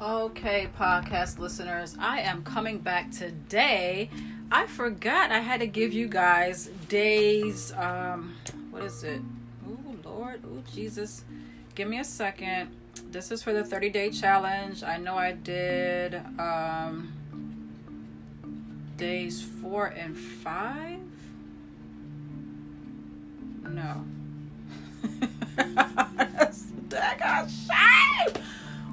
Okay, podcast listeners, I am coming back today. I forgot I had to give you guys days, what is it? Oh, Lord. Oh, Jesus. Give me a second. This is for the 30-day challenge. I know I did days 4 and 5. No.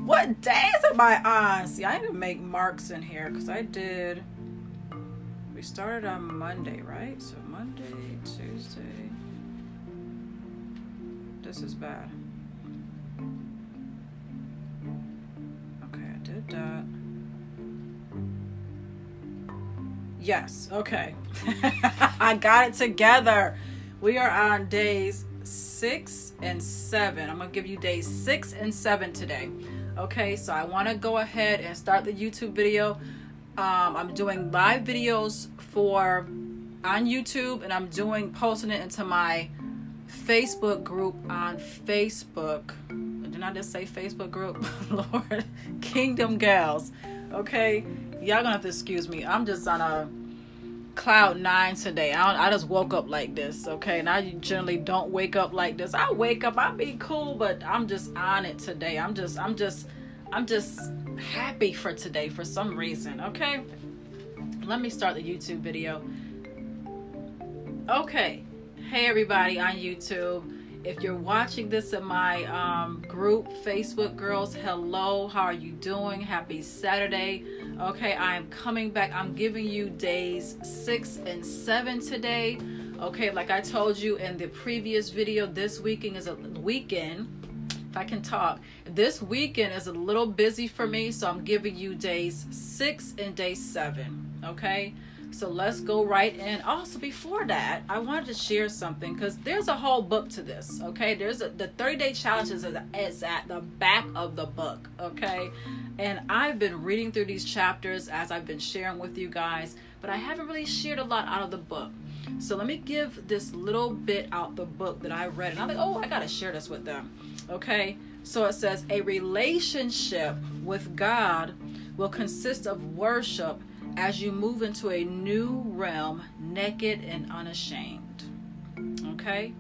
What days am I on? See, I didn't make marks in here because we started on Monday, right? So Monday, Tuesday. This is bad. Okay, I did that. Yes, okay. I got it together. We are on days 6 and 7. I'm going to give you days 6 and 7 today. Okay, so I want to go ahead and start the YouTube video. I'm doing live videos on YouTube, and I'm posting it into my Facebook group on Facebook. Did I just say Facebook group? Lord, Kingdom Gals. Okay, y'all gonna have to excuse me. I'm just on a cloud 9 today. I just woke up like this. Okay, and I generally don't wake up like this. I wake up, I be cool, but I'm just on it today. I'm just happy for today for some reason. Okay, let me start the YouTube video. Okay, hey everybody on YouTube, if you're watching this in my group, Facebook Girls, hello, how are you doing? Happy Saturday. Okay, I'm coming back. I'm giving you days 6 and 7 today. Okay, like I told you in the previous video, this weekend is a little busy for me, so I'm giving you days 6 and day 7. Okay, so let's go right in. Also, before that, I wanted to share something because there's a whole book to this. Okay, the 30-day challenge is at the back of the book. Okay, and I've been reading through these chapters as I've been sharing with you guys, but I haven't really shared a lot out of the book. So let me give this little bit out the book that I read, and I'm like, oh, I gotta share this with them. Okay, so it says a relationship with God will consist of worship as you move into a new realm, naked and unashamed. Okay,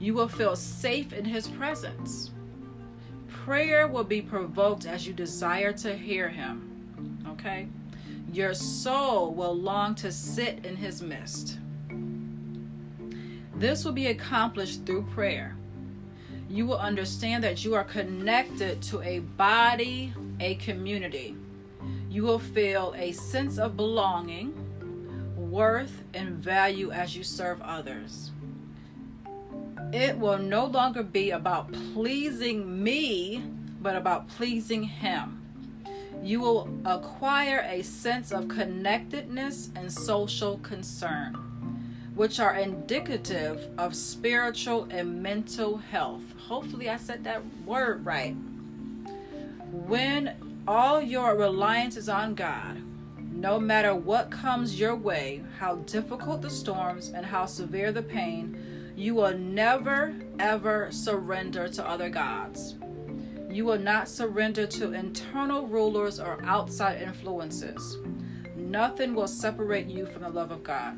you will feel safe in his presence. Prayer will be provoked as you desire to hear him. Okay, your soul will long to sit in his midst. This will be accomplished through prayer. You will understand that you are connected to a body, a community. You will feel a sense of belonging, worth, and value as you serve others. It will no longer be about pleasing me, but about pleasing him. You will acquire a sense of connectedness and social concern, which are indicative of spiritual and mental health. Hopefully I said that word right. When all your reliance is on God, no matter what comes your way, how difficult the storms and how severe the pain, you will never, ever surrender to other gods. You will not surrender to internal rulers or outside influences. Nothing will separate you from the love of God.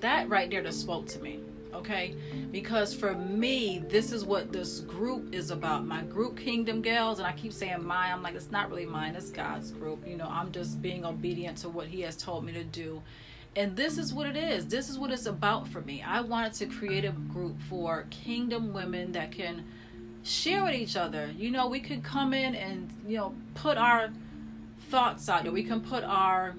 That right there just spoke to me. Okay, because for me, this is what this group is about. My group, Kingdom Gals, and I keep saying mine. I'm like, it's not really mine, it's God's group. You know, I'm just being obedient to what he has told me to do. And this is what it is. This is what it's about for me. I wanted to create a group for kingdom women that can share with each other. You know, we could come in and, you know, put our thoughts out there. We can put our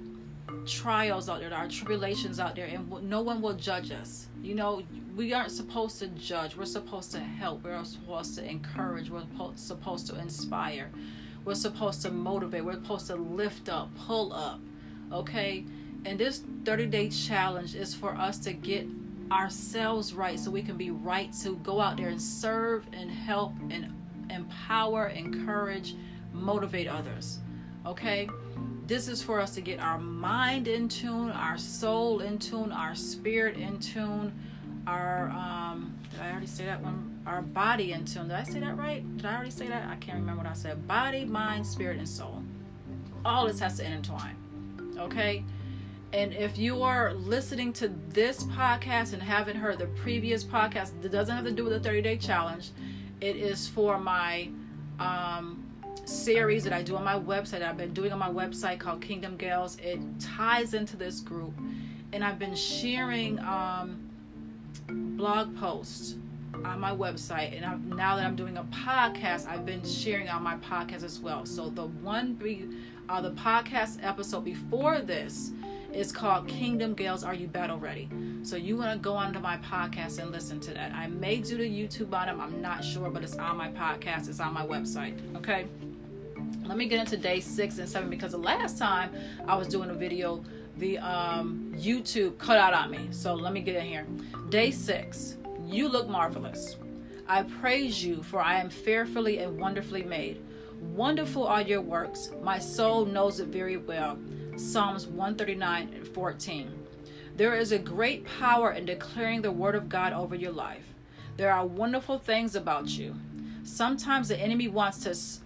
trials out there, our tribulations out there, and no one will judge us. You know, we aren't supposed to judge. We're supposed to help. We're supposed to encourage. We're supposed to inspire. We're supposed to motivate. We're supposed to lift up, pull up. Okay, and this 30-day challenge is for us to get ourselves right, so we can be right to go out there and serve and help and empower, encourage, motivate others. Okay, this is for us to get our mind in tune, our soul in tune, our spirit in tune, our did I already say that one? Our body in tune. Did I say that right? Did I already say that? I can't remember what I said. Body, mind, spirit, and soul. All this has to intertwine. Okay? And if you are listening to this podcast and haven't heard the previous podcast, it doesn't have to do with the 30-day challenge. It is for my series that I do on my website, that I've been doing on my website, called Kingdom Gals. It ties into this group. And I've been sharing blog posts on my website. And now that I'm doing a podcast, I've been sharing on my podcast as well. So the podcast episode before this is called Kingdom Gals, Are You Battle Ready? So you want to go onto my podcast and listen to that. I may do the YouTube on them. I'm not sure, but it's on my podcast. It's on my website. Okay. Let me get into day 6 and 7, because the last time I was doing a video, the YouTube cut out on me. So let me get in here. Day 6. You look marvelous. I praise you, for I am fearfully and wonderfully made. Wonderful are your works. My soul knows it very well. Psalms 139:14. There is a great power in declaring the word of God over your life. There are wonderful things about you. Sometimes the enemy wants us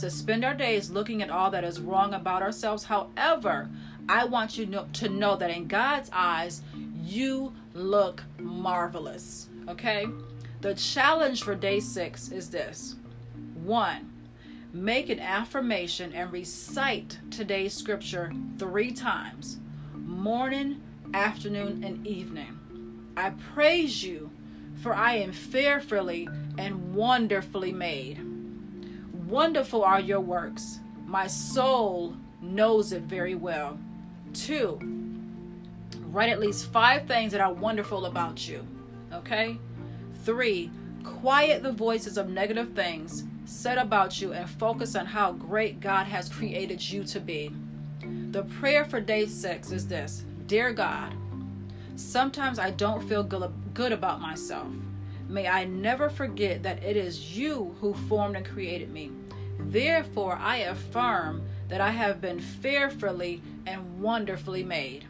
to spend our days looking at all that is wrong about ourselves. However, I want you to know that in God's eyes, you look marvelous. Okay? The challenge for day 6 is this. 1. Make an affirmation and recite today's scripture 3 times, morning, afternoon, and evening. I praise you, for I am fearfully and wonderfully made. Wonderful are your works. My soul knows it very well. 2, write at least 5 things that are wonderful about you. Okay? 3, quiet the voices of negative things said about you and focus on how great God has created you to be. The prayer for day 6 is this. Dear God, sometimes I don't feel good about myself. May I never forget that it is you who formed and created me. Therefore, I affirm that I have been fearfully and wonderfully made.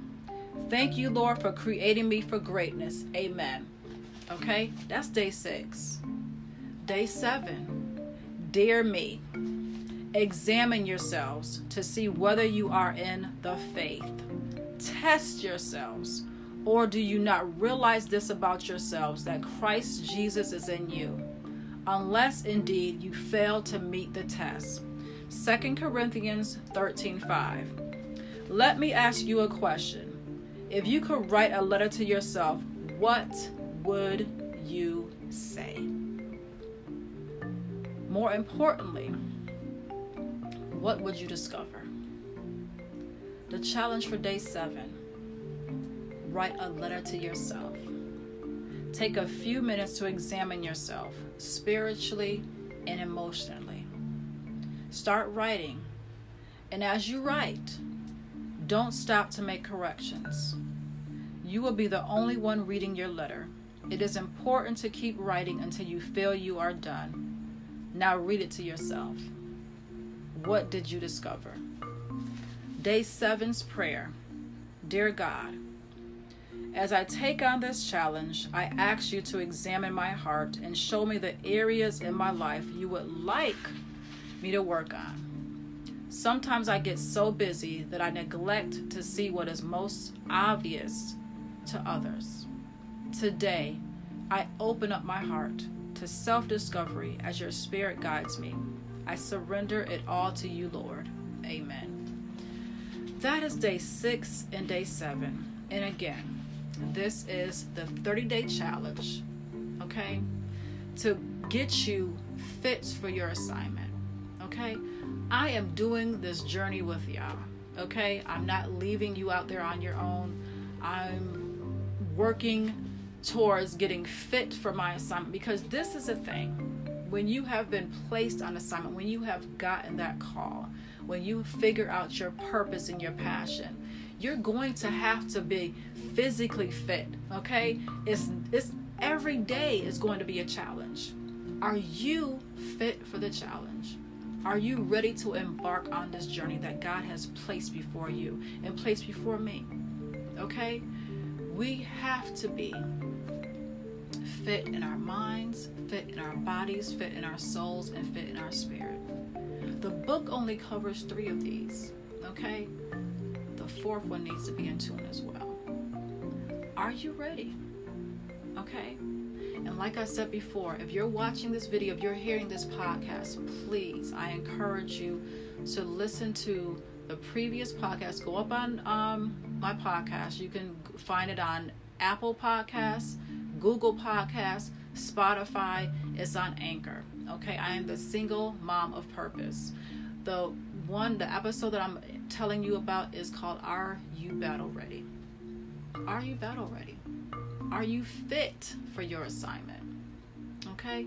Thank you, Lord, for creating me for greatness. Amen. Okay, that's day 6. Day 7. Dear me, examine yourselves to see whether you are in the faith. Test yourselves, or do you not realize this about yourselves, that Christ Jesus is in you, unless indeed you fail to meet the test. 2 Corinthians 13:5. Let me ask you a question. If you could write a letter to yourself, what would you say? More importantly, what would you discover? The challenge for day 7, write a letter to yourself. Take a few minutes to examine yourself spiritually and emotionally. Start writing, and as you write, don't stop to make corrections. You will be the only one reading your letter. It is important to keep writing until you feel you are done. Now read it to yourself. What did you discover? Day 7's prayer. Dear God, as I take on this challenge, I ask you to examine my heart and show me the areas in my life you would like me to work on. Sometimes I get so busy that I neglect to see what is most obvious to others. Today, I open up my heart to self-discovery as your spirit guides me. I surrender it all to you, Lord. Amen. That is day 6 and day 7. And again, this is the 30-day challenge, okay? To get you fit for your assignment, okay? I am doing this journey with y'all, okay? I'm not leaving you out there on your own. I'm working towards getting fit for my assignment, because this is a thing. When you have been placed on assignment, when you have gotten that call, when you figure out your purpose and your passion, you're going to have to be physically fit, okay? It's every day is going to be a challenge. Are you fit for the challenge? Are you ready to embark on this journey that God has placed before you and placed before me? Okay? We have to be fit in our minds, fit in our bodies, fit in our souls, and fit in our spirit. The book only covers 3 of these, okay? The 4th one needs to be in tune as well. Are you ready? Okay? And like I said before, if you're watching this video, if you're hearing this podcast, please, I encourage you to listen to the previous podcast. Go up on my podcast. You can find it on Apple Podcasts, Google Podcasts, Spotify. It's on Anchor. Okay, I am the single mom of purpose. The episode that I'm telling you about is called Are You Battle Ready? Are you battle ready? Are you fit for your assignment? Okay.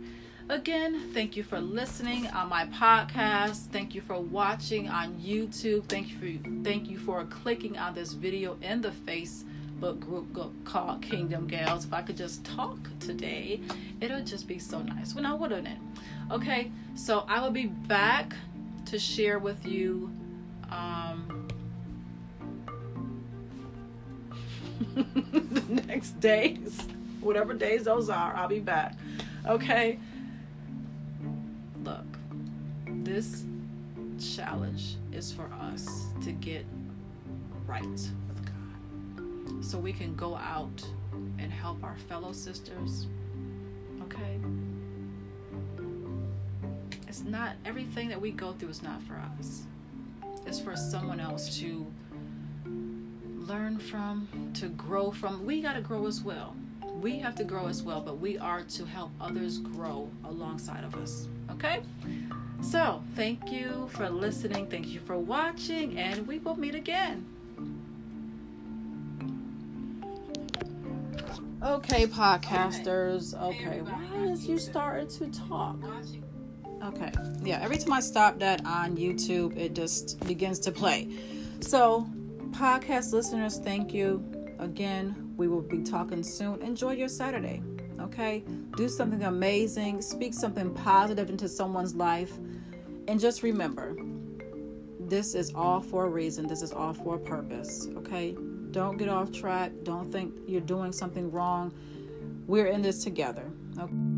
Again, thank you for listening on my podcast. Thank you for watching on YouTube. Thank you for clicking on this video in the Facebook group called Kingdom Gals. If I could just talk today, it'll just be so nice. Well, now, wouldn't it? Okay, so I will be back to share with you. The next days, whatever days those are, I'll be back. Okay. Look, this challenge is for us to get right with God so we can go out and help our fellow sisters. Okay? It's not everything that we go through is not for us. It's for someone else to learn from, to grow from. We got to grow as well. We have to grow as well, but we are to help others grow alongside of us. Okay? So, thank you for listening. Thank you for watching, and we will meet again. Okay, podcasters. Okay, why is you starting to talk? Okay, yeah, every time I stop that on YouTube, it just begins to play. So, podcast listeners, thank you again. We will be talking soon. Enjoy your Saturday. Okay? Do something amazing. Speak something positive into someone's life. And just remember, this is all for a reason. This is all for a purpose. Okay? Don't get off track. Don't think you're doing something wrong. We're in this together. Okay?